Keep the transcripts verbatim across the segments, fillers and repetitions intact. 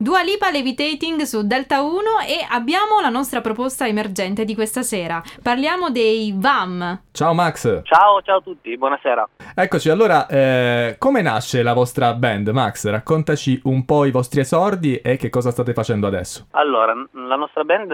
Dua Lipa Levitating su Delta uno, e abbiamo la nostra proposta emergente di questa sera. Parliamo dei V A M. Ciao Max. Ciao, ciao a tutti, buonasera. Eccoci, allora, eh, come nasce la vostra band, Max? Raccontaci un po' i vostri esordi e che cosa state facendo adesso. Allora, la nostra band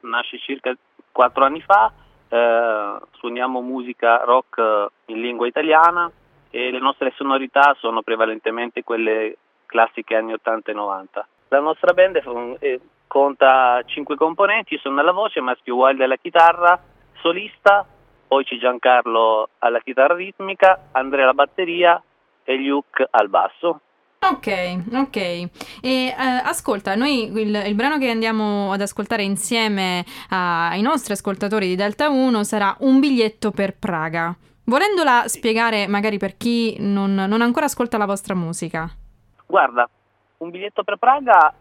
nasce circa quattro anni fa, eh, suoniamo musica rock in lingua italiana e le nostre sonorità sono prevalentemente quelle classiche anni ottanta e novanta. La nostra band è, conta cinque componenti: sono alla voce, Maschio Wilde alla chitarra solista, poi c'è Giancarlo alla chitarra ritmica, Andrea alla batteria e Luke al basso. Ok, ok. E, eh, ascolta, noi il, il brano che andiamo ad ascoltare insieme a, ai nostri ascoltatori di Delta uno sarà Un biglietto per Praga. Volendola spiegare magari per chi non, non ancora ascolta la vostra musica. Guarda, Un biglietto per Praga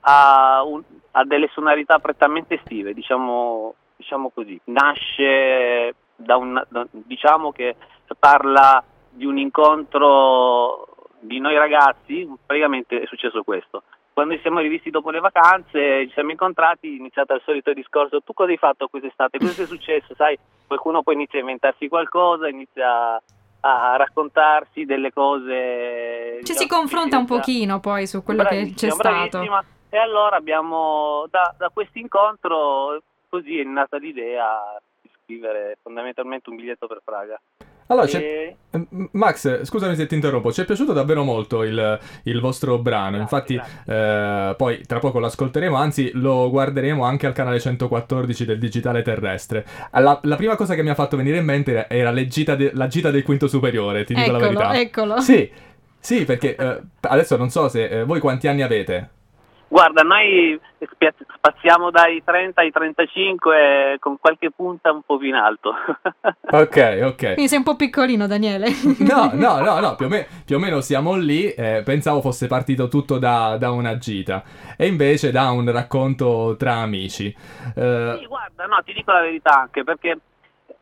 ha, un, ha delle sonorità prettamente estive, diciamo, diciamo così. Nasce da un, da, diciamo che parla di un incontro di noi ragazzi, praticamente è successo questo. Quando ci siamo rivisti dopo le vacanze, ci siamo incontrati, è iniziato il solito discorso: tu cosa hai fatto quest'estate? Questo è successo, sai, qualcuno poi inizia a inventarsi qualcosa, inizia a raccontarsi delle cose. Ci diciamo, si confronta un pochino poi su quello che c'è stato. E allora abbiamo, da, da questo incontro, così è nata l'idea di scrivere fondamentalmente Un biglietto per Praga. Allora, e... Max, scusami se ti interrompo, ci è piaciuto davvero molto il, il vostro brano, infatti eh, poi tra poco lo ascolteremo, anzi lo guarderemo anche al canale centoquattordici del Digitale Terrestre. La, la prima cosa che mi ha fatto venire in mente era le gita de, la gita del quinto superiore, ti dico eccolo, la verità. Eccolo, sì, sì, perché eh, adesso non so se eh, voi quanti anni avete? Guarda, noi spaziamo dai trenta ai trentacinque, con qualche punta un po' più in alto. Ok, ok. Quindi sei un po' piccolino, Daniele. No, no, no, no, più o, me- più o meno siamo lì. Eh, pensavo fosse partito tutto da, da una gita, e invece da un racconto tra amici. Eh... Sì, guarda, no, ti dico la verità anche, perché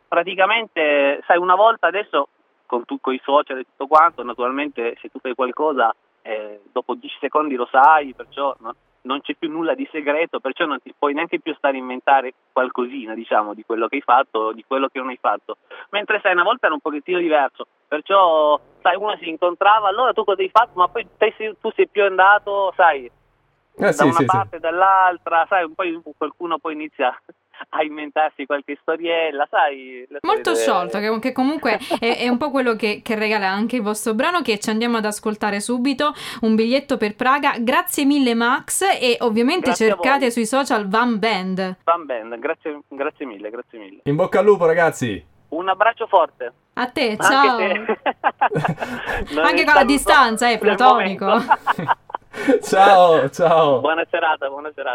praticamente, sai, una volta adesso, con, tu, con i social e tutto quanto, naturalmente se tu fai qualcosa... Eh, dopo dieci secondi lo sai, perciò no, non c'è più nulla di segreto, perciò non ti puoi neanche più stare a inventare qualcosina, diciamo, di quello che hai fatto, di quello che non hai fatto. Mentre sai, una volta era un pochettino diverso, perciò sai, uno si incontrava, allora tu cosa hai fatto, ma poi te sei, tu sei più andato, sai, eh, da sì, una sì, parte, sì. dall'altra, sai, poi qualcuno poi inizia... a inventarsi qualche storiella, sai... Molto sciolto, che, che comunque è, è un po' quello che, che regala anche il vostro brano, che ci andiamo ad ascoltare subito, Un biglietto per Praga. Grazie mille Max, e ovviamente grazie, cercate sui social V A M Band. V A M Band, grazie, grazie mille, grazie mille. In bocca al lupo ragazzi! Un abbraccio forte! A te, ciao! Anche, te. Anche con la distanza, è platonico! Ciao, ciao! Buona serata, buona serata!